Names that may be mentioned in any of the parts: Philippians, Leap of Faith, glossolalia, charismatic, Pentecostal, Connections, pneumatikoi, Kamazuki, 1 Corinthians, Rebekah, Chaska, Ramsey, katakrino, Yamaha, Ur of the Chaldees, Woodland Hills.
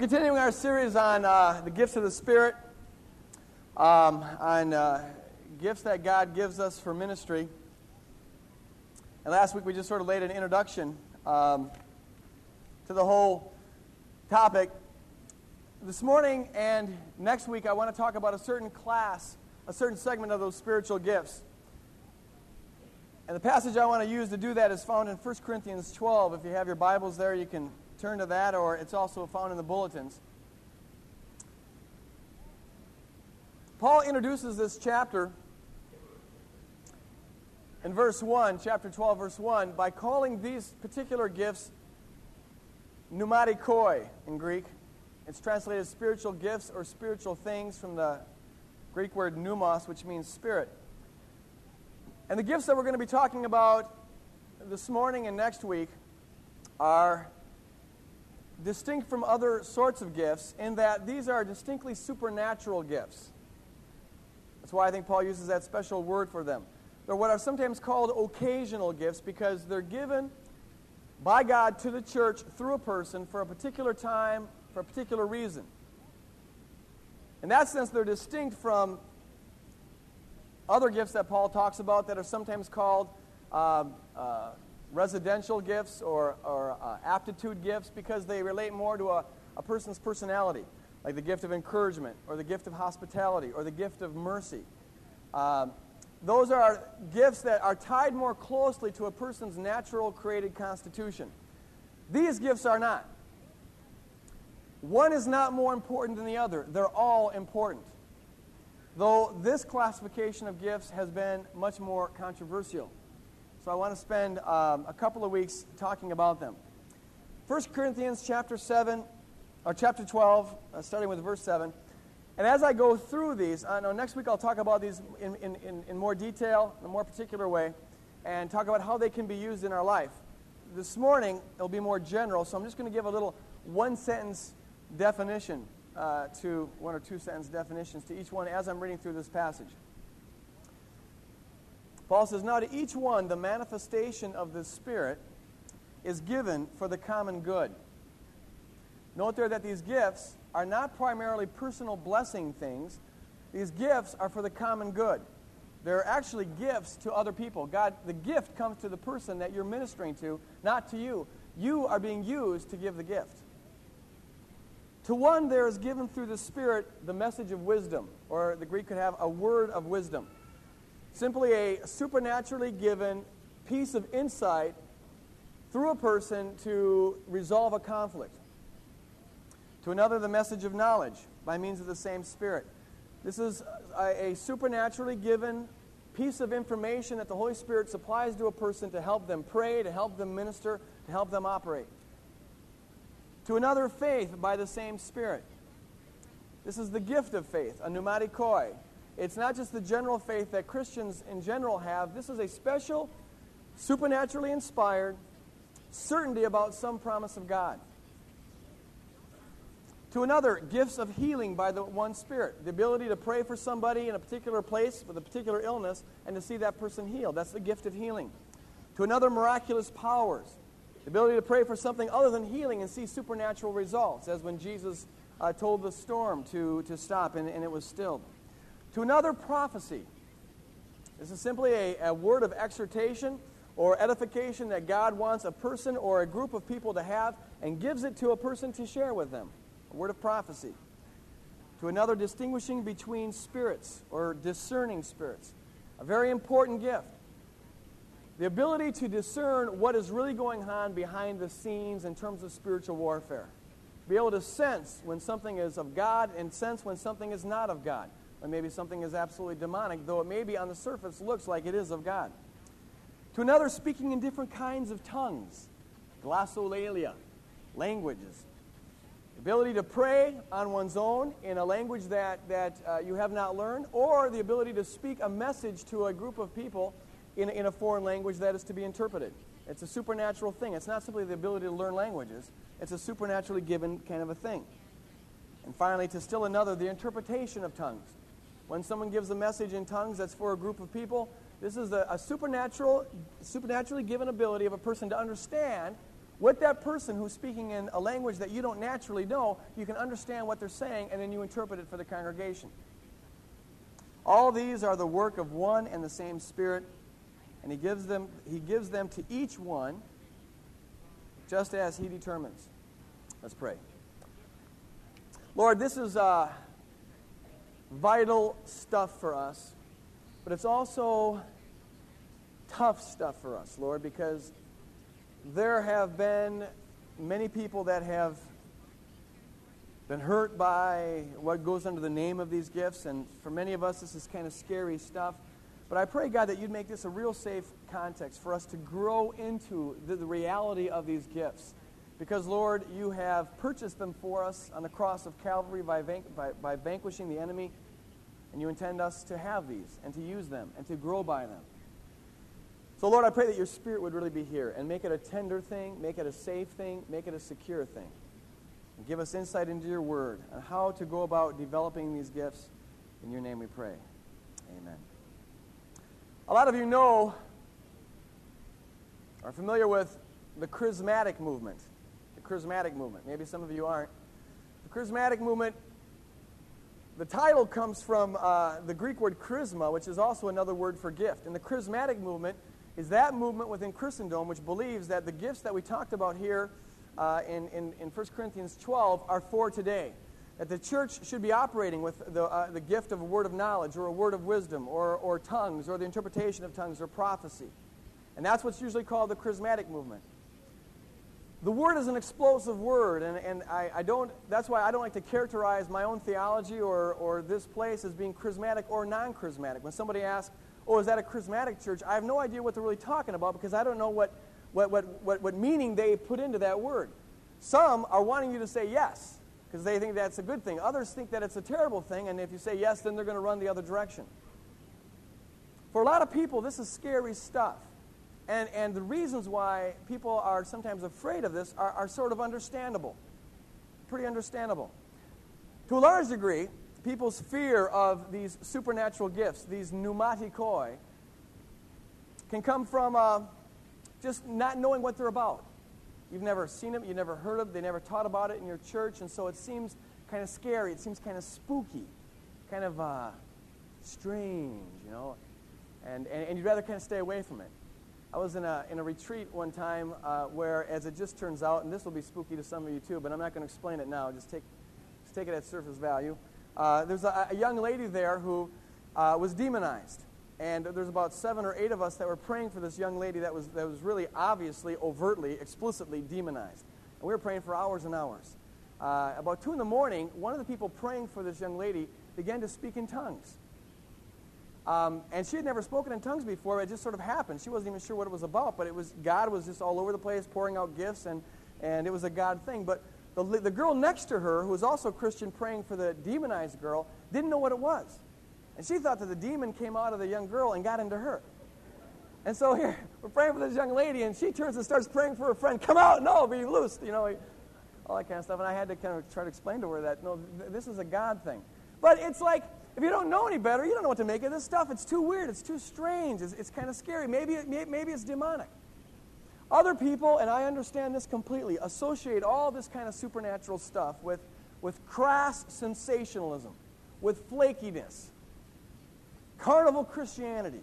We're continuing our series on the gifts of the Spirit, on gifts that God gives us for ministry. And last week we just sort of laid an introduction to the whole topic. This morning and next week I want to talk about a certain class, a certain segment of those spiritual gifts. And the passage I want to use to do that is found in 1 Corinthians 12. If you have your Bibles there, you can turn to that, or it's also found in the bulletins. Paul introduces this chapter in verse 1, chapter 12, verse 1, by calling these particular gifts pneumatikoi in Greek. It's translated as spiritual gifts or spiritual things from the Greek word pneumos, which means spirit. And the gifts that we're going to be talking about this morning and next week are distinct from other sorts of gifts in that these are distinctly supernatural gifts. That's why I think Paul uses that special word for them. They're what are sometimes called occasional gifts because they're given by God to the church through a person for a particular time, for a particular reason. In that sense, they're distinct from other gifts that Paul talks about that are sometimes called residential gifts or aptitude gifts because they relate more to a person's personality, like the gift of encouragement or the gift of hospitality or the gift of mercy. Those are gifts that are tied more closely to a person's natural created constitution. These gifts are not. One is not more important than the other. They're all important, though this classification of gifts has been much more controversial. So I want to spend a couple of weeks talking about them. 1 Corinthians chapter 7, or chapter 12, starting with verse 7. And as I go through these, I know next week I'll talk about these in more detail, in a more particular way, and talk about how they can be used in our life. This morning, it'll be more general, so I'm just going to give a little one-sentence definition to one or two-sentence definitions to each one as I'm reading through this passage. Paul says, now to each one the manifestation of the Spirit is given for the common good. Note there that these gifts are not primarily personal blessing things. These gifts are for the common good. They're actually gifts to other people. God, the gift comes to the person that you're ministering to, not to you. You are being used to give the gift. To one there is given through the Spirit the message of wisdom, or the Greek could have a word of wisdom. Simply a supernaturally given piece of insight through a person to resolve a conflict. To another, the message of knowledge by means of the same Spirit. This is a supernaturally given piece of information that the Holy Spirit supplies to a person to help them pray, to help them minister, to help them operate. To another, faith by the same Spirit. This is the gift of faith, a pneumatikoi. It's not just the general faith that Christians in general have. This is a special, supernaturally inspired certainty about some promise of God. To another, gifts of healing by the one Spirit. The ability to pray for somebody in a particular place with a particular illness and to see that person healed. That's the gift of healing. To another, miraculous powers. The ability to pray for something other than healing and see supernatural results, as when Jesus told the storm to stop and it was stilled. To another, prophecy. This is simply a word of exhortation or edification that God wants a person or a group of people to have and gives it to a person to share with them. A word of prophecy. To another, distinguishing between spirits or discerning spirits. A very important gift. The ability to discern what is really going on behind the scenes in terms of spiritual warfare. Be able to sense when something is of God and sense when something is not of God. Or maybe something is absolutely demonic, though it maybe on the surface looks like it is of God. To another, speaking in different kinds of tongues, glossolalia, languages. The ability to pray on one's own in a language that you have not learned, or the ability to speak a message to a group of people in a foreign language that is to be interpreted. It's a supernatural thing. It's not simply the ability to learn languages. It's a supernaturally given kind of a thing. And finally, to still another, the interpretation of tongues. When someone gives a message in tongues that's for a group of people, this is a supernaturally given ability of a person to understand With that person who's speaking in a language that you don't naturally know, you can understand what they're saying, and then you interpret it for the congregation. All these are the work of one and the same Spirit, and He gives them to each one just as He determines. Let's pray. Lord, this is vital stuff for us, but it's also tough stuff for us, Lord, because there have been many people that have been hurt by what goes under the name of these gifts, and for many of us this is kind of scary stuff. But I pray, God, that you'd make this a real safe context for us to grow into the reality of these gifts. Because, Lord, you have purchased them for us on the cross of Calvary by vanquishing the enemy, and you intend us to have these and to use them and to grow by them. So, Lord, I pray that your Spirit would really be here and make it a tender thing, make it a safe thing, make it a secure thing. And give us insight into your word on how to go about developing these gifts. In your name we pray. Amen. A lot of you know, are familiar with the charismatic movement. The charismatic movement. Maybe some of you aren't. The charismatic movement, the title comes from the Greek word charisma, which is also another word for gift. And the charismatic movement is that movement within Christendom which believes that the gifts that we talked about here in 1 Corinthians 12 are for today. That the church should be operating with the gift of a word of knowledge or a word of wisdom or tongues or the interpretation of tongues or prophecy. And that's what's usually called the charismatic movement. The word is an explosive word, and I don't. That's why I don't like to characterize my own theology or this place as being charismatic or non-charismatic. When somebody asks, oh, is that a charismatic church? I have no idea what they're really talking about because I don't know what meaning they put into that word. Some are wanting you to say yes because they think that's a good thing. Others think that it's a terrible thing, and if you say yes, then they're going to run the other direction. For a lot of people, this is scary stuff. And the reasons why people are sometimes afraid of this are sort of understandable, pretty understandable. To a large degree, people's fear of these supernatural gifts, these pneumatikoi, can come from just not knowing what they're about. You've never seen them, you've never heard of them, they never taught about it in your church, and so it seems kind of scary, it seems kind of spooky, kind of strange, you know, and you'd rather kind of stay away from it. I was in a retreat one time where, as it just turns out, and this will be spooky to some of you too, but I'm not going to explain it now. Just take it at surface value. There's a young lady there who was demonized, and there's about 7 or 8 of us that were praying for this young lady that was really obviously, overtly, explicitly demonized. And we were praying for hours and hours. About 2 a.m, one of the people praying for this young lady began to speak in tongues. And she had never spoken in tongues before. It just sort of happened. She wasn't even sure what it was about, but it was God was just all over the place pouring out gifts, and it was a God thing. But the girl next to her, who was also Christian praying for the demonized girl, didn't know what it was. And she thought that the demon came out of the young girl and got into her. And so here, we're praying for this young lady, and she turns and starts praying for her friend. Come out, no, be loosed, you know, all that kind of stuff. And I had to kind of try to explain to her that, no, this is a God thing. But it's like, if you don't know any better, you don't know what to make of this stuff. It's too weird. It's too strange. It's kind of scary. Maybe it's demonic. Other people, and I understand this completely, associate all this kind of supernatural stuff with crass sensationalism, with flakiness, carnival Christianity,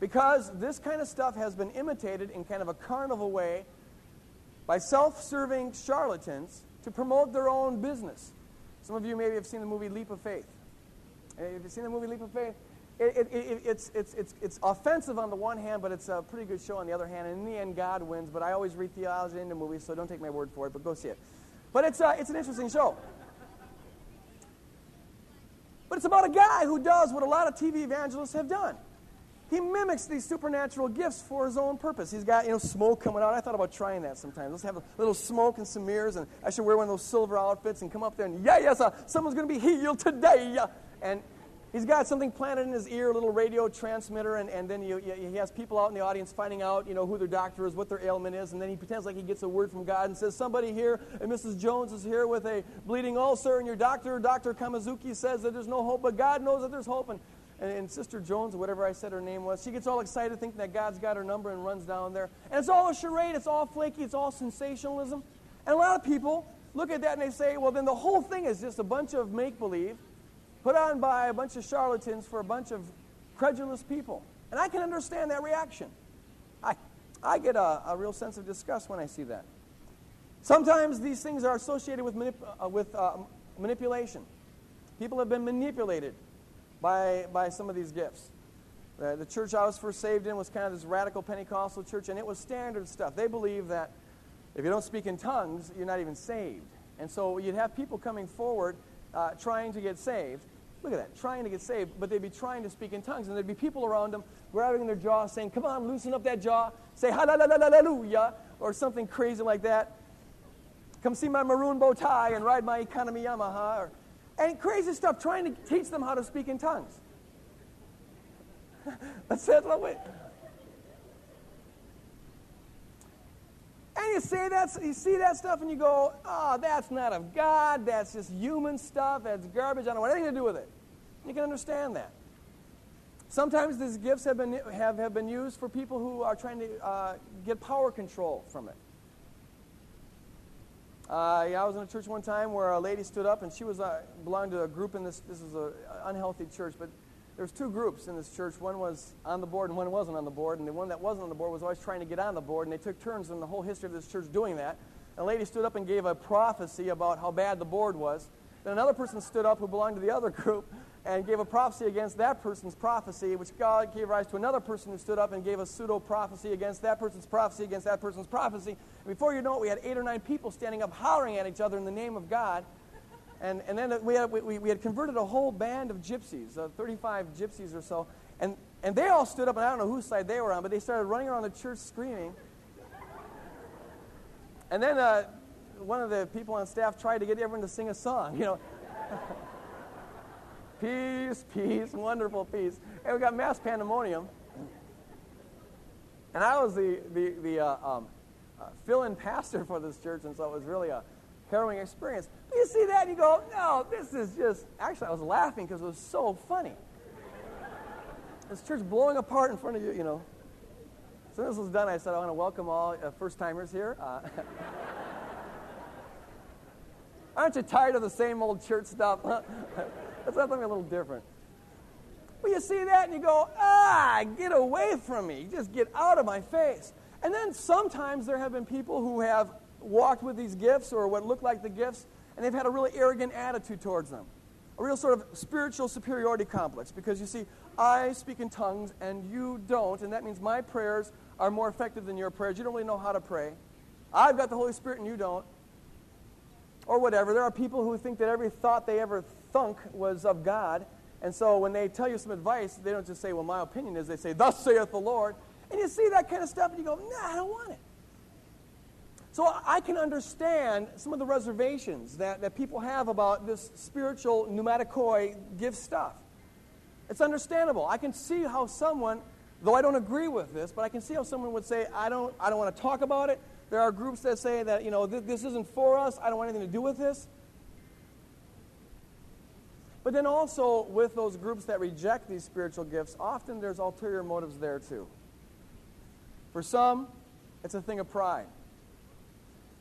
because this kind of stuff has been imitated in kind of a carnival way by self-serving charlatans to promote their own business. Some of you maybe have seen the movie Leap of Faith. If you've seen the movie Leap of Faith, it's offensive on the one hand, but it's a pretty good show on the other hand. And in the end, God wins. But I always read theology into movies, so don't take my word for it. But go see it. But it's an interesting show. But it's about a guy who does what a lot of TV evangelists have done. He mimics these supernatural gifts for his own purpose. He's got, smoke coming out. I thought about trying that sometimes. Let's have a little smoke and some mirrors, and I should wear one of those silver outfits and come up there and someone's going to be healed today. Yeah. And he's got something planted in his ear, a little radio transmitter, and then he has people out in the audience finding out, who their doctor is, what their ailment is, and then he pretends like he gets a word from God and says, somebody here, and Mrs. Jones is here with a bleeding ulcer, and your doctor, Dr. Kamazuki, says that there's no hope, but God knows that there's hope, and and Sister Jones, or whatever I said her name was, she gets all excited thinking that God's got her number and runs down there. And it's all a charade. It's all flaky. It's all sensationalism. And a lot of people look at that and they say, well, then the whole thing is just a bunch of make-believe put on by a bunch of charlatans for a bunch of credulous people. And I can understand that reaction. I get a real sense of disgust when I see that. Sometimes these things are associated with manipulation. People have been manipulated by some of these gifts. The church I was first saved in was kind of this radical Pentecostal church, and it was standard stuff. They believed that if you don't speak in tongues, you're not even saved. And so you'd have people coming forward trying to get saved. Look at that, trying to get saved, but they'd be trying to speak in tongues, and there'd be people around them grabbing their jaw, saying, come on, loosen up that jaw, say hallelujah, or something crazy like that. Come see my maroon bow tie and ride my economy Yamaha, and crazy stuff, trying to teach them how to speak in tongues. That's it, love it. And you see that stuff and you go, oh, that's not of God, that's just human stuff, that's garbage, I don't want anything to do with it. You can understand that. Sometimes these gifts have been used for people who are trying to get power control from it. I was in a church one time where a lady stood up, and she was belonged to a group in this is an unhealthy church, but there was two groups in this church. One was on the board and one wasn't on the board, and the one that wasn't on the board was always trying to get on the board, and they took turns in the whole history of this church doing that. And a lady stood up and gave a prophecy about how bad the board was. Then another person stood up who belonged to the other group and gave a prophecy against that person's prophecy, which God gave rise to another person who stood up and gave a pseudo-prophecy against that person's prophecy against that person's prophecy. And before you know it, we had 8 or 9 people standing up hollering at each other in the name of God. And then we had converted a whole band of gypsies, 35 gypsies or so, and they all stood up, and I don't know whose side they were on, but they started running around the church screaming. And then one of the people on staff tried to get everyone to sing a song, you know. Peace, peace, wonderful peace. And we got mass pandemonium. And I was the fill-in pastor for this church, and so it was really a harrowing experience. But you see that and you go, no, this is just... Actually, I was laughing because it was so funny. This church blowing apart in front of you, you know. As soon as this was done, I said, I want to welcome all first-timers here. Aren't you tired of the same old church stuff? That's something a little different. But you see that and you go, get away from me. Just get out of my face. And then sometimes there have been people who have walked with these gifts or what looked like the gifts, and they've had a really arrogant attitude towards them. A real sort of spiritual superiority complex, because you see, I speak in tongues and you don't, and that means my prayers are more effective than your prayers. You don't really know how to pray. I've got the Holy Spirit and you don't. Or whatever. There are people who think that every thought they ever thunk was of God, and so when they tell you some advice, they don't just say, well, my opinion is, they say, thus saith the Lord. And you see that kind of stuff, and you go, nah, I don't want it. So I can understand some of the reservations that people have about this spiritual pneumatikoi gift stuff. It's understandable. I can see how someone, though I don't agree with this, but I can see how someone would say, I don't want to talk about it. There are groups that say that, you know, this isn't for us. I don't want anything to do with this. But then also with those groups that reject these spiritual gifts, often there's ulterior motives there too. For some, it's a thing of pride.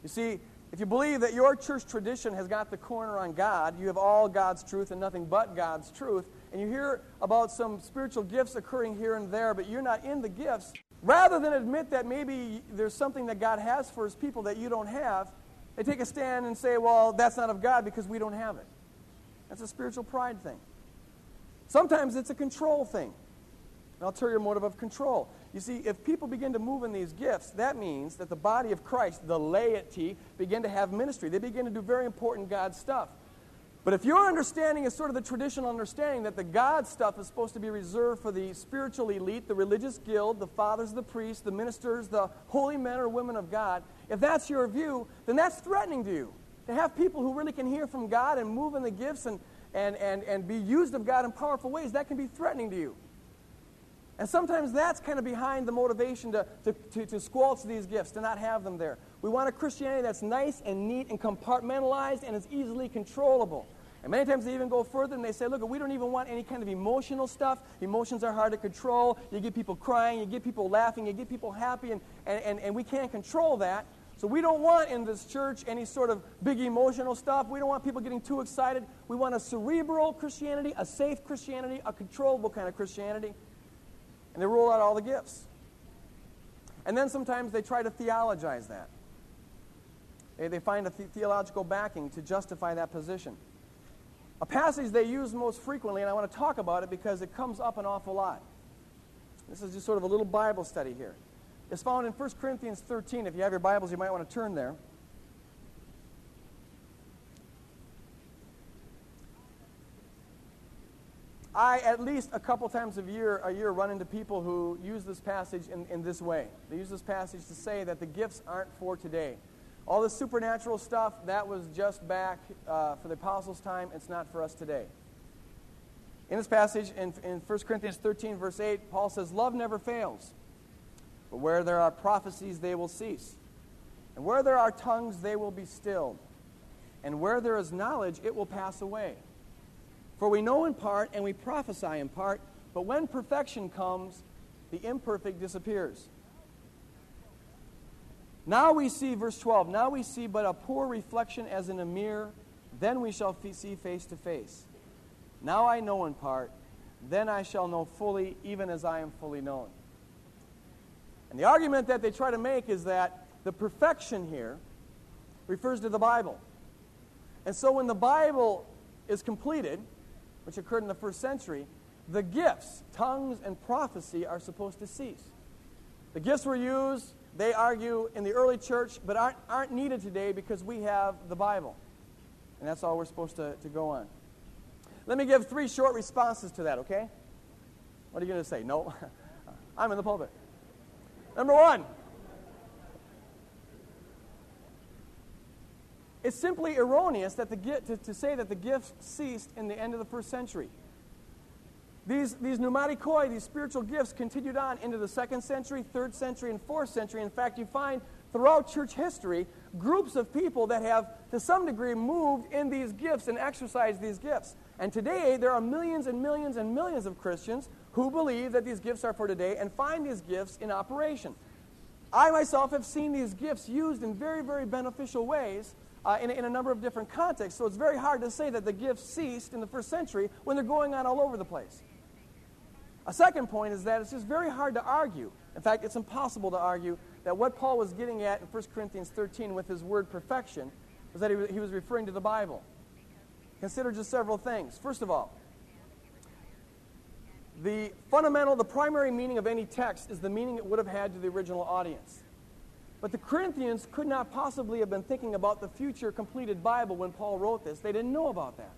You see, if you believe that your church tradition has got the corner on God, you have all God's truth and nothing but God's truth, and you hear about some spiritual gifts occurring here and there, but you're not in the gifts, rather than admit that maybe there's something that God has for His people that you don't have, they take a stand and say, well, that's not of God because we don't have it. That's a spiritual pride thing. Sometimes it's a control thing, an ulterior motive of control. You see, if people begin to move in these gifts, that means that the body of Christ, the laity, begin to have ministry. They begin to do very important God stuff. But if your understanding is sort of the traditional understanding that the God stuff is supposed to be reserved for the spiritual elite, the religious guild, the fathers, the priests, the ministers, the holy men or women of God, if that's your view, then that's threatening to you. To have people who really can hear from God and move in the gifts and be used of God in powerful ways, that can be threatening to you. And sometimes that's kind of behind the motivation to squelch these gifts, to not have them there. We want a Christianity that's nice and neat and compartmentalized and is easily controllable. And many times they even go further and they say, look, we don't even want any kind of emotional stuff. Emotions are hard to control. You get people crying, you get people laughing, you get people happy, and we can't control that. So we don't want in this church any sort of big emotional stuff. We don't want people getting too excited. We want a cerebral Christianity, a safe Christianity, a controllable kind of Christianity. And they roll out all the gifts. And then sometimes they try to theologize that. They find a theological backing to justify that position. A passage they use most frequently, and I want to talk about it because it comes up an awful lot. This is just sort of a little Bible study here. It's found in 1 Corinthians 13. If you have your Bibles, you might want to turn there. I, at least a couple times a year, run into people who use this passage in this way. They use this passage to say that the gifts aren't for today. All this supernatural stuff, that was just back for the apostles' time. It's not for us today. In this passage, in 1 Corinthians 13, verse 8, Paul says, love never fails, but where there are prophecies, they will cease. And where there are tongues, they will be stilled. And where there is knowledge, it will pass away. For we know in part, and we prophesy in part, but when perfection comes, the imperfect disappears. Now we see, verse 12, now we see but a poor reflection as in a mirror, then we shall see face to face. Now I know in part, then I shall know fully, even as I am fully known. And the argument that they try to make is that the perfection here refers to the Bible. And so when the Bible is completed, which occurred in the first century, the gifts, tongues, and prophecy are supposed to cease. The gifts were used, they argue, in the early church, but aren't needed today because we have the Bible. And that's all we're supposed to go on. Let me give three short responses to that, okay? What are you going to say? No? I'm in the pulpit. Number one. It's simply erroneous that to say that the gifts ceased in the end of the first century. These pneumatikoi, these spiritual gifts, continued on into the 2nd century, 3rd century, and 4th century. In fact, you find throughout church history groups of people that have, to some degree, moved in these gifts and exercised these gifts. And today, there are millions and millions and millions of Christians who believe that these gifts are for today and find these gifts in operation. I myself have seen these gifts used in very, very beneficial ways in a number of different contexts. So it's very hard to say that the gifts ceased in the first century when they're going on all over the place. A second point is that it's just very hard to argue. In fact, it's impossible to argue that what Paul was getting at in 1 Corinthians 13 with his word perfection was that he was referring to the Bible. Consider just several things. First of all, the primary meaning of any text is the meaning it would have had to the original audience. But the Corinthians could not possibly have been thinking about the future completed Bible when Paul wrote this. They didn't know about that.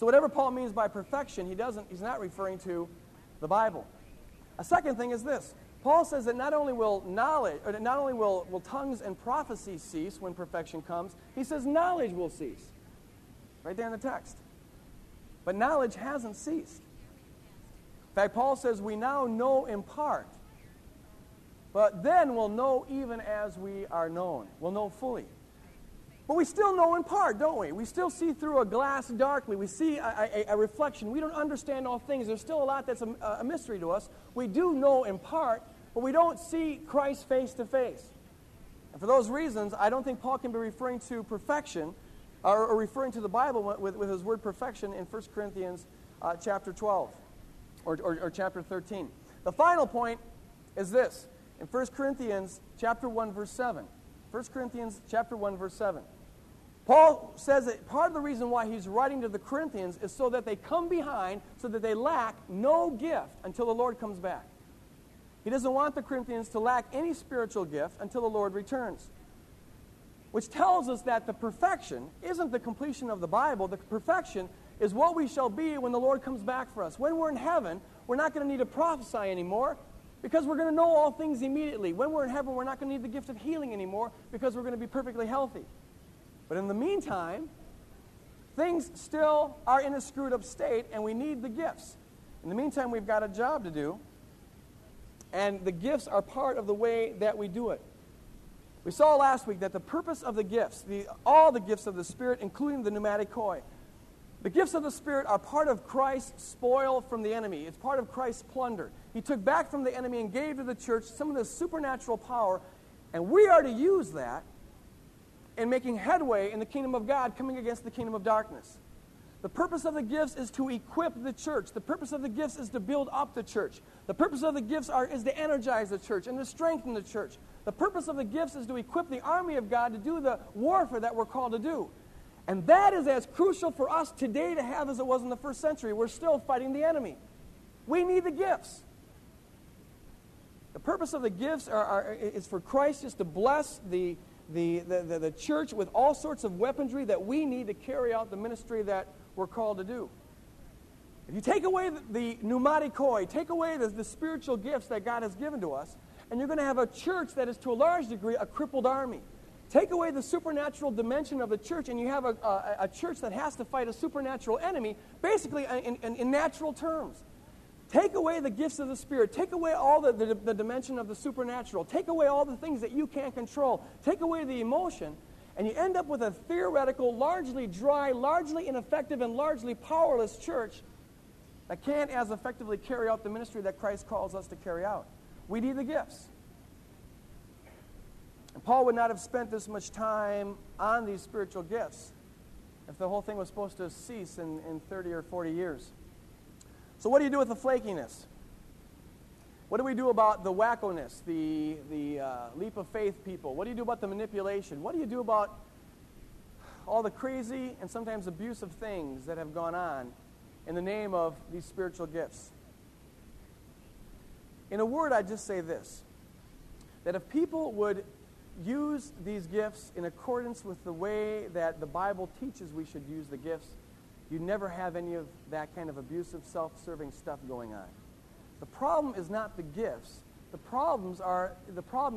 So whatever Paul means by perfection, he's not referring to the Bible. A second thing is this. Paul says that not only will tongues and prophecy cease when perfection comes, he says knowledge will cease. Right there in the text. But knowledge hasn't ceased. In fact, Paul says we now know in part, but then we'll know even as we are known. We'll know fully. But we still know in part, don't we? We still see through a glass darkly. We see a reflection. We don't understand all things. There's still a lot that's a mystery to us. We do know in part, but we don't see Christ face to face. And for those reasons, I don't think Paul can be referring to perfection or referring to the Bible with his word perfection in 1 Corinthians chapter 12 or chapter 13. The final point is this. In 1 Corinthians chapter 1, verse 7. 1 Corinthians chapter 1, verse 7. Paul says that part of the reason why he's writing to the Corinthians is so that they come behind, so that they lack no gift until the Lord comes back. He doesn't want the Corinthians to lack any spiritual gift until the Lord returns. Which tells us that the perfection isn't the completion of the Bible. The perfection is what we shall be when the Lord comes back for us. When we're in heaven, we're not going to need to prophesy anymore, because we're going to know all things immediately. When we're in heaven, we're not going to need the gift of healing anymore because we're going to be perfectly healthy. But in the meantime, things still are in a screwed-up state, and we need the gifts. In the meantime, we've got a job to do, and the gifts are part of the way that we do it. We saw last week that the purpose of the gifts, all the gifts of the Spirit, including the pneumatikoi, The gifts of the Spirit are part of Christ's spoil from the enemy. It's part of Christ's plunder. He took back from the enemy and gave to the church some of this supernatural power, and we are to use that in making headway in the kingdom of God, coming against the kingdom of darkness. The purpose of the gifts is to equip the church. The purpose of the gifts is to build up the church. The purpose of the gifts is to energize the church and to strengthen the church. The purpose of the gifts is to equip the army of God to do the warfare that we're called to do. And that is as crucial for us today to have as it was in the first century. We're still fighting the enemy. We need the gifts. The purpose of the gifts is for Christ just to bless the church with all sorts of weaponry that we need to carry out the ministry that we're called to do. If you take away the pneumatikoi, take away the spiritual gifts that God has given to us, and you're going to have a church that is, to a large degree, a crippled army. Take away the supernatural dimension of the church, and you have a church that has to fight a supernatural enemy, basically in natural terms. Take away the gifts of the Spirit. Take away all the dimension of the supernatural. Take away all the things that you can't control. Take away the emotion, and you end up with a theoretical, largely dry, largely ineffective, and largely powerless church that can't as effectively carry out the ministry that Christ calls us to carry out. We need the gifts. And Paul would not have spent this much time on these spiritual gifts if the whole thing was supposed to cease in 30 or 40 years. So what do you do with the flakiness? What do we do about the wackoness, the leap of faith people? What do you do about the manipulation? What do you do about all the crazy and sometimes abusive things that have gone on in the name of these spiritual gifts? In a word, I'd just say this, that if people would use these gifts in accordance with the way that the Bible teaches we should use the gifts, you never have any of that kind of abusive, self-serving stuff going on. The problem is not the gifts. The problem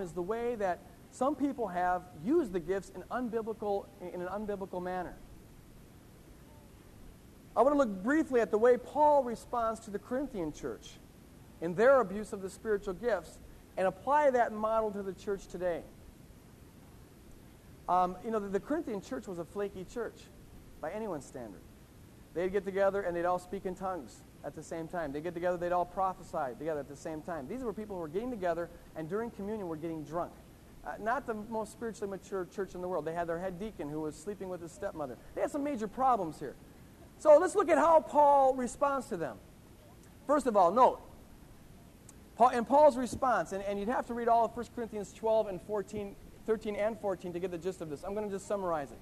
is the way that some people have used the gifts in an unbiblical manner. I want to look briefly at the way Paul responds to the Corinthian church in their abuse of the spiritual gifts and apply that model to the church today. The Corinthian church was a flaky church by anyone's standard. They'd get together and they'd all speak in tongues at the same time. They'd get together, they'd all prophesy together at the same time. These were people who were getting together and during communion were getting drunk. Not the most spiritually mature church in the world. They had their head deacon who was sleeping with his stepmother. They had some major problems here. So let's look at how Paul responds to them. First of all, note, Paul's response, and you'd have to read all of 1 Corinthians 12 and 14, 13 and 14 to get the gist of this. I'm going to just summarize it.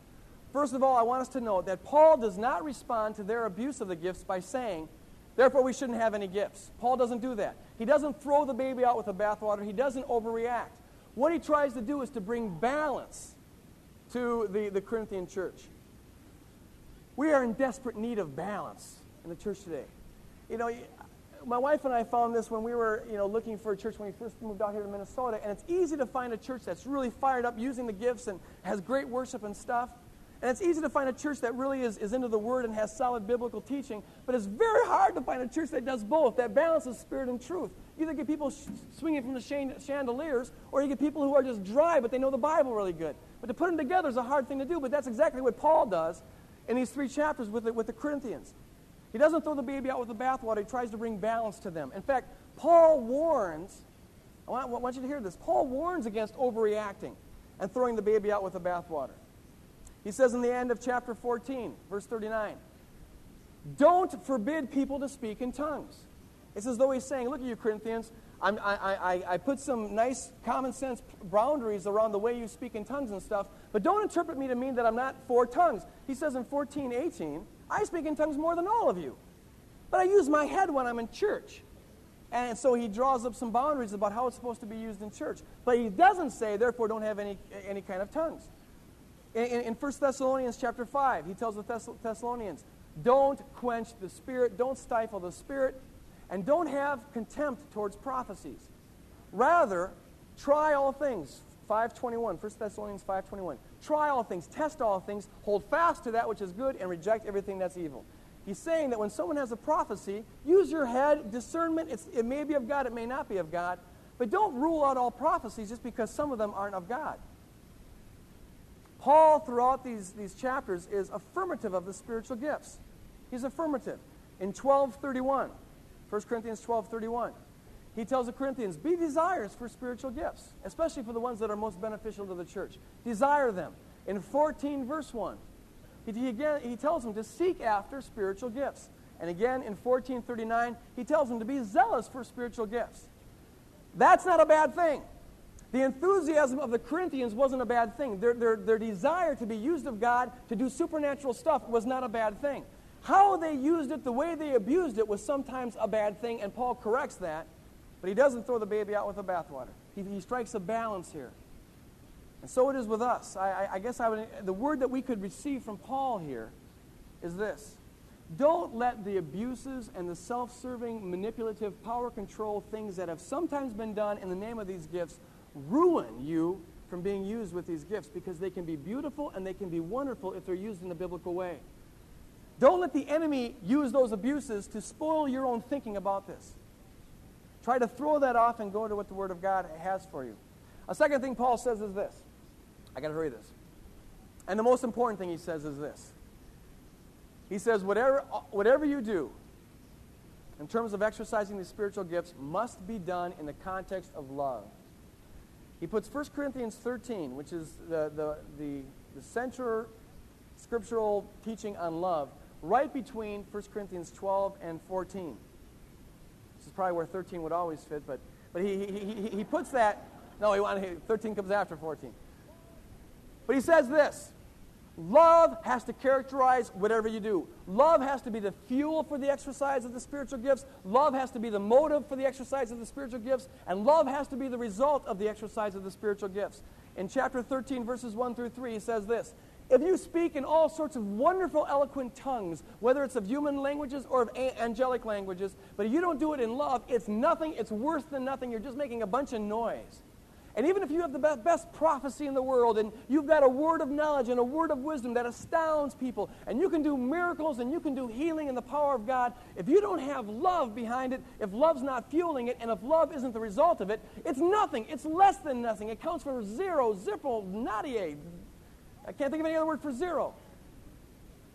First of all, I want us to note that Paul does not respond to their abuse of the gifts by saying, therefore we shouldn't have any gifts. Paul doesn't do that. He doesn't throw the baby out with the bathwater. He doesn't overreact. What he tries to do is to bring balance to the Corinthian church. We are in desperate need of balance in the church today. You know, my wife and I found this when we were, looking for a church when we first moved out here to Minnesota, and it's easy to find a church that's really fired up using the gifts and has great worship and stuff. And it's easy to find a church that really is into the Word and has solid biblical teaching, but it's very hard to find a church that does both, that balances spirit and truth. You either get people swinging from the chandeliers, or you get people who are just dry, but they know the Bible really good. But to put them together is a hard thing to do, but that's exactly what Paul does in these three chapters with the Corinthians. He doesn't throw the baby out with the bathwater. He tries to bring balance to them. In fact, Paul warns, I want you to hear this, Paul warns against overreacting and throwing the baby out with the bathwater. He says in the end of chapter 14, verse 39, don't forbid people to speak in tongues. It's as though he's saying, look at you Corinthians, I put some nice common sense boundaries around the way you speak in tongues and stuff, but don't interpret me to mean that I'm not for tongues. He says in 14:18, I speak in tongues more than all of you, but I use my head when I'm in church. And so he draws up some boundaries about how it's supposed to be used in church. But he doesn't say, therefore don't have any kind of tongues. In 1 Thessalonians chapter 5, he tells the Thessalonians, don't quench the Spirit, don't stifle the Spirit, and don't have contempt towards prophecies. Rather, try all things. 5:21, 1 Thessalonians 5:21. Try all things, test all things, hold fast to that which is good, and reject everything that's evil. He's saying that when someone has a prophecy, use your head, discernment. It may be of God, it may not be of God, but don't rule out all prophecies just because some of them aren't of God. Paul, throughout these chapters, is affirmative of the spiritual gifts. He's affirmative. In 12:31, 1 Corinthians 12:31, he tells the Corinthians, be desirous for spiritual gifts, especially for the ones that are most beneficial to the church. Desire them. In 14:1, he tells them to seek after spiritual gifts. And again, in 14:39, he tells them to be zealous for spiritual gifts. That's not a bad thing. The enthusiasm of the Corinthians wasn't a bad thing. Their desire to be used of God to do supernatural stuff was not a bad thing. How they used it, the way they abused it, was sometimes a bad thing, and Paul corrects that, but he doesn't throw the baby out with the bathwater. He strikes a balance here. And so it is with us. The word that we could receive from Paul here is this. Don't let the abuses and the self-serving, manipulative, power control things that have sometimes been done in the name of these gifts ruin you from being used with these gifts, because they can be beautiful and they can be wonderful if they're used in a biblical way. Don't let the enemy use those abuses to spoil your own thinking about this. Try to throw that off and go to what the Word of God has for you. A second thing Paul says is this. I got to hurry this. And the most important thing he says is this. He says, whatever you do in terms of exercising the spiritual gifts must be done in the context of love. He puts 1 Corinthians 13, which is the central scriptural teaching on love, right between 1 Corinthians 12 and 14. This is probably where 13 would always fit, but he puts that. No, 13 comes after 14. But he says this. Love has to characterize whatever you do. Love has to be the fuel for the exercise of the spiritual gifts. Love has to be the motive for the exercise of the spiritual gifts. And love has to be the result of the exercise of the spiritual gifts. In chapter 13, verses 1 through 3, he says this. If you speak in all sorts of wonderful, eloquent tongues, whether it's of human languages or of angelic languages, but if you don't do it in love, it's nothing, it's worse than nothing. You're just making a bunch of noise. And even if you have the best prophecy in the world, and you've got a word of knowledge and a word of wisdom that astounds people, and you can do miracles and you can do healing in the power of God, if you don't have love behind it, if love's not fueling it, and if love isn't the result of it, it's nothing. It's less than nothing. It counts for zero, zippo, nadia. I can't think of any other word for zero.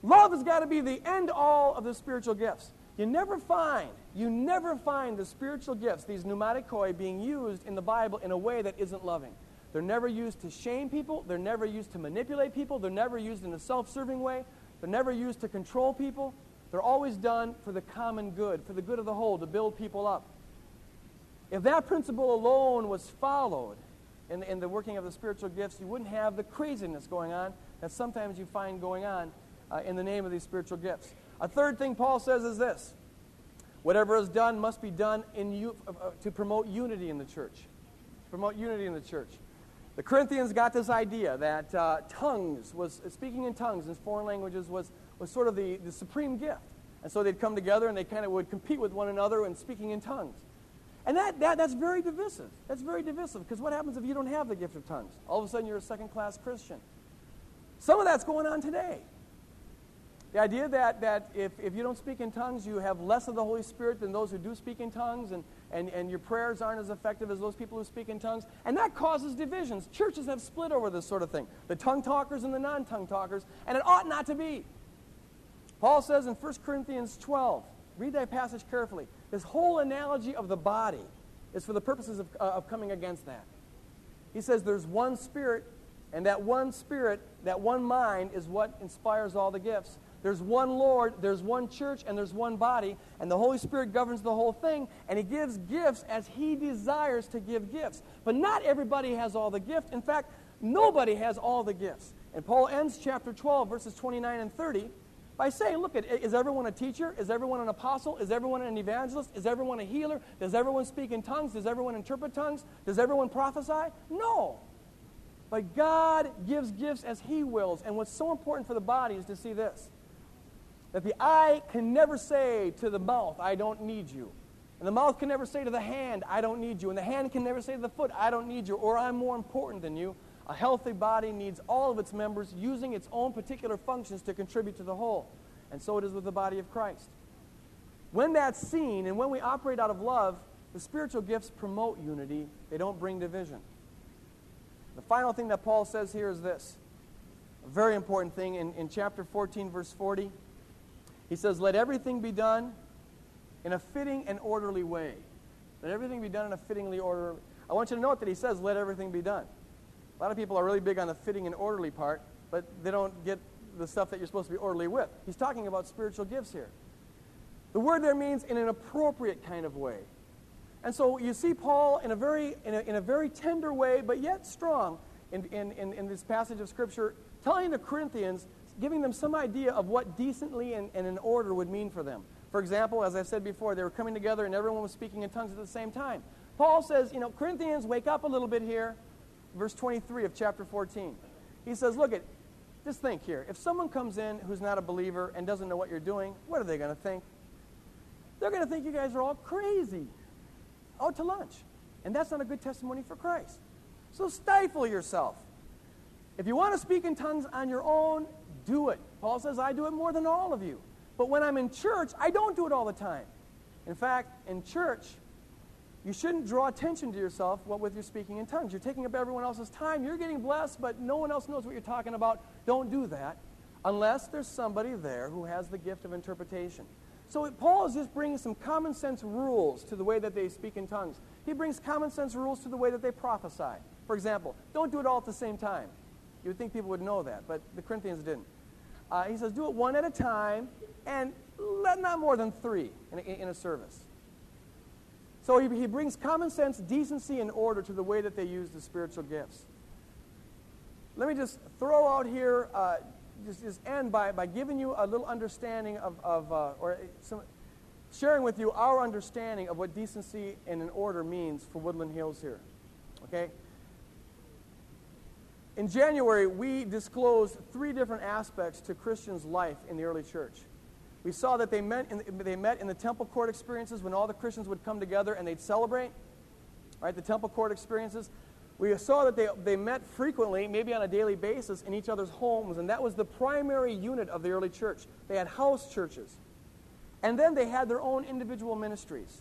Love has got to be the end all of the spiritual gifts. You never find the spiritual gifts, these pneumatikoi, being used in the Bible in a way that isn't loving. They're never used to shame people. They're never used to manipulate people. They're never used in a self-serving way. They're never used to control people. They're always done for the common good, for the good of the whole, to build people up. If that principle alone was followed in the working of the spiritual gifts, you wouldn't have the craziness going on that sometimes you find going on in the name of these spiritual gifts. A third thing Paul says is this. Whatever is done must be done to promote unity in the church. Promote unity in the church. The Corinthians got this idea that speaking in tongues in foreign languages was sort of the supreme gift. And so they'd come together and they kind of would compete with one another in speaking in tongues. And that's very divisive. That's very divisive, because what happens if you don't have the gift of tongues? All of a sudden you're a second-class Christian. Some of that's going on today. The idea that if you don't speak in tongues, you have less of the Holy Spirit than those who do speak in tongues, and your prayers aren't as effective as those people who speak in tongues. And that causes divisions. Churches have split over this sort of thing, the tongue talkers and the non-tongue talkers, and it ought not to be. Paul says in 1 Corinthians 12, read that passage carefully, this whole analogy of the body is for the purposes of coming against that. He says there's one Spirit, and that one Spirit, that one mind is what inspires all the gifts. There's one Lord, there's one church, and there's one body, and the Holy Spirit governs the whole thing, and He gives gifts as He desires to give gifts. But not everybody has all the gift. In fact, nobody has all the gifts. And Paul ends chapter 12, verses 29 and 30, by saying, look, is everyone a teacher? Is everyone an apostle? Is everyone an evangelist? Is everyone a healer? Does everyone speak in tongues? Does everyone interpret tongues? Does everyone prophesy? No. But God gives gifts as He wills. And what's so important for the body is to see this. That the eye can never say to the mouth, I don't need you. And the mouth can never say to the hand, I don't need you. And the hand can never say to the foot, I don't need you, or I'm more important than you. A healthy body needs all of its members using its own particular functions to contribute to the whole. And so it is with the body of Christ. When that's seen and when we operate out of love, the spiritual gifts promote unity. They don't bring division. The final thing that Paul says here is this. A very important thing in chapter 14, verse 40. He says, let everything be done in a fitting and orderly way. Let everything be done in a fittingly orderly. I want you to note that he says, let everything be done. A lot of people are really big on the fitting and orderly part, but they don't get the stuff that you're supposed to be orderly with. He's talking about spiritual gifts here. The word there means in an appropriate kind of way. And so you see Paul in a very tender way, but yet strong in this passage of Scripture, telling the Corinthians, giving them some idea of what decently and in order would mean for them. For example, as I said before, they were coming together and everyone was speaking in tongues at the same time. Paul says, you know, Corinthians, wake up a little bit here. Verse 23 of chapter 14. He says, look at, just think here. If someone comes in who's not a believer and doesn't know what you're doing, what are they going to think? They're going to think you guys are all crazy, out to lunch. And that's not a good testimony for Christ. So stifle yourself. If you want to speak in tongues on your own, do it. Paul says, I do it more than all of you. But when I'm in church, I don't do it all the time. In fact, in church, you shouldn't draw attention to yourself with your speaking in tongues. You're taking up everyone else's time. You're getting blessed, but no one else knows what you're talking about. Don't do that unless there's somebody there who has the gift of interpretation. So Paul is just bringing some common sense rules to the way that they speak in tongues. He brings common sense rules to the way that they prophesy. For example, don't do it all at the same time. You would think people would know that, but the Corinthians didn't. He says, do it one at a time, and let not more than three in a service. So he brings common sense, decency, and order to the way that they use the spiritual gifts. Let me just throw out here... Just end by giving you a little understanding sharing with you our understanding of what decency and an order means for Woodland Hills here. Okay? In January, we disclosed three different aspects to Christians' life in the early church. We saw that they met in the temple court experiences when all the Christians would come together and they'd celebrate. Right? The temple court experiences. We saw that they met frequently, maybe on a daily basis, in each other's homes, and that was the primary unit of the early church. They had house churches. And then they had their own individual ministries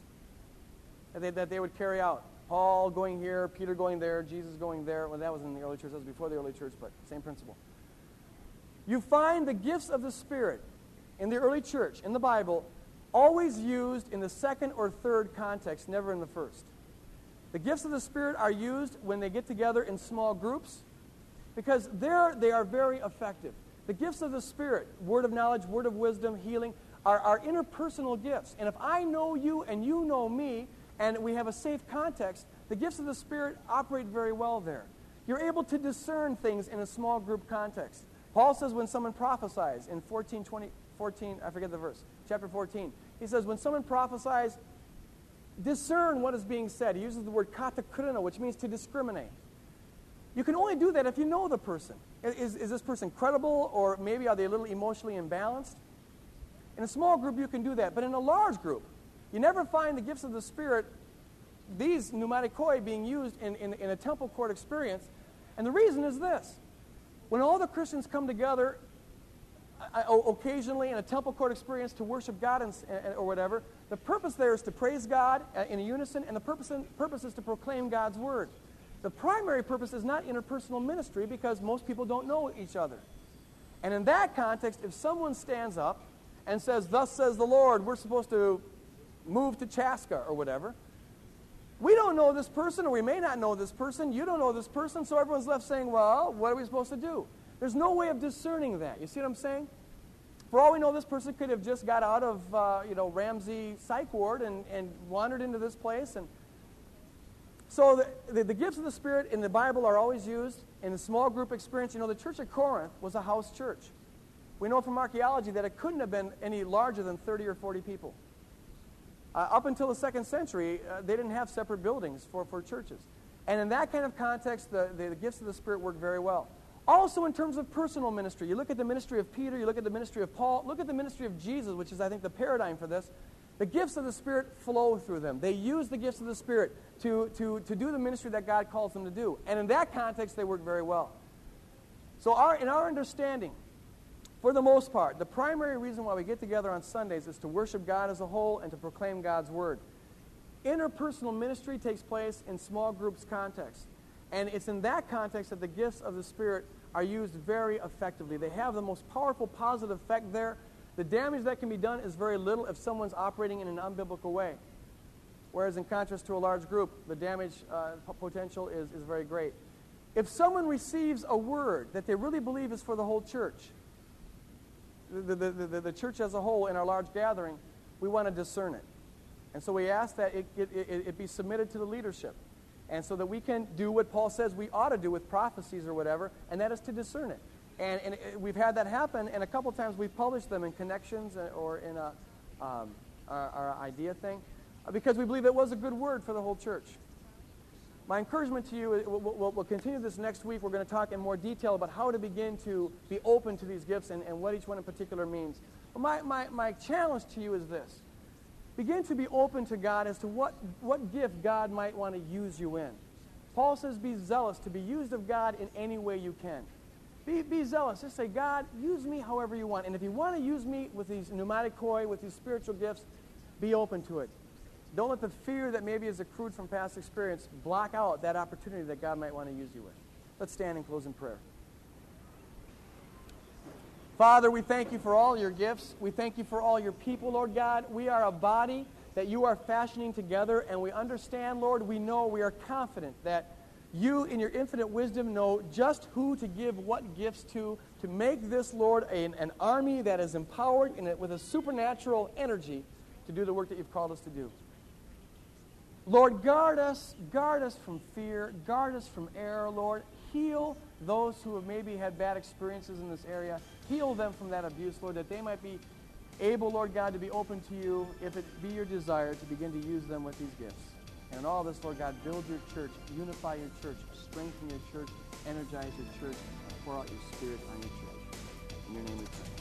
that they would carry out. Paul going here, Peter going there, Jesus going there. Well, that was in the early church. That was before the early church, but same principle. You find the gifts of the Spirit in the early church, in the Bible, always used in the second or third context, never in the first. The gifts of the Spirit are used when they get together in small groups because there they are very effective. The gifts of the Spirit, word of knowledge, word of wisdom, healing, are interpersonal gifts. And if I know you and you know me and we have a safe context, the gifts of the Spirit operate very well there. You're able to discern things in a small group context. Paul says when someone prophesies in chapter 14, he says when someone prophesies, discern what is being said. He uses the word katakrino, which means to discriminate. You can only do that if you know the person. Is this person credible, or maybe are they a little emotionally imbalanced? In a small group, you can do that. But in a large group, you never find the gifts of the Spirit, these pneumatikoi, being used in a temple court experience. And the reason is this. When all the Christians come together occasionally in a temple court experience to worship God or whatever, the purpose there is to praise God in unison, and the purpose is to proclaim God's word. The primary purpose is not interpersonal ministry because most people don't know each other. And in that context, if someone stands up and says, thus says the Lord, we're supposed to move to Chaska or whatever, we don't know this person, or we may not know this person, you don't know this person, so everyone's left saying, well, what are we supposed to do? There's no way of discerning that. You see what I'm saying? For all we know, this person could have just got out of Ramsey psych ward and wandered into this place. And so the gifts of the Spirit in the Bible are always used in a small group experience. You know, the church at Corinth was a house church. We know from archaeology that it couldn't have been any larger than 30 or 40 people. Up until the 2nd century, they didn't have separate buildings for churches. And in that kind of context, the gifts of the Spirit work very well. Also in terms of personal ministry. You look at the ministry of Peter, you look at the ministry of Paul, look at the ministry of Jesus, which is, I think, the paradigm for this. The gifts of the Spirit flow through them. They use the gifts of the Spirit to do the ministry that God calls them to do. And in that context, they work very well. So in our understanding, for the most part, the primary reason why we get together on Sundays is to worship God as a whole and to proclaim God's word. Interpersonal ministry takes place in small groups context. And it's in that context that the gifts of the Spirit are used very effectively. They have the most powerful positive effect there. The damage that can be done is very little if someone's operating in an unbiblical way. Whereas in contrast to a large group, the damage potential is very great. If someone receives a word that they really believe is for the whole church, the church as a whole in our large gathering, we want to discern it. And so we ask that it be submitted to the leadership. And so that we can do what Paul says we ought to do with prophecies or whatever, and that is to discern it. And we've had that happen, and a couple times we've published them in Connections or in our idea thing, because we believe it was a good word for the whole church. My encouragement to you, we'll continue this next week. We're going to talk in more detail about how to begin to be open to these gifts and what each one in particular means. But my challenge to you is this. Begin to be open to God as to what gift God might want to use you in. Paul says be zealous to be used of God in any way you can. Be zealous. Just say, God, use me however you want. And if you want to use me with these pneumatikoi, with these spiritual gifts, be open to it. Don't let the fear that maybe is accrued from past experience block out that opportunity that God might want to use you with. Let's stand and close in prayer. Father, we thank you for all your gifts. We thank you for all your people, Lord God. We are a body that you are fashioning together, and we understand, Lord, we know, we are confident that you, in your infinite wisdom, know just who to give what gifts to make this, Lord, an army that is empowered and with a supernatural energy to do the work that you've called us to do. Lord, guard us from fear, guard us from error, Lord. Heal those who have maybe had bad experiences in this area. Heal them from that abuse, Lord, that they might be able, Lord God, to be open to you, if it be your desire, to begin to use them with these gifts. And in all this, Lord God, build your church, unify your church, strengthen your church, energize your church, pour out your spirit on your church. In your name we pray.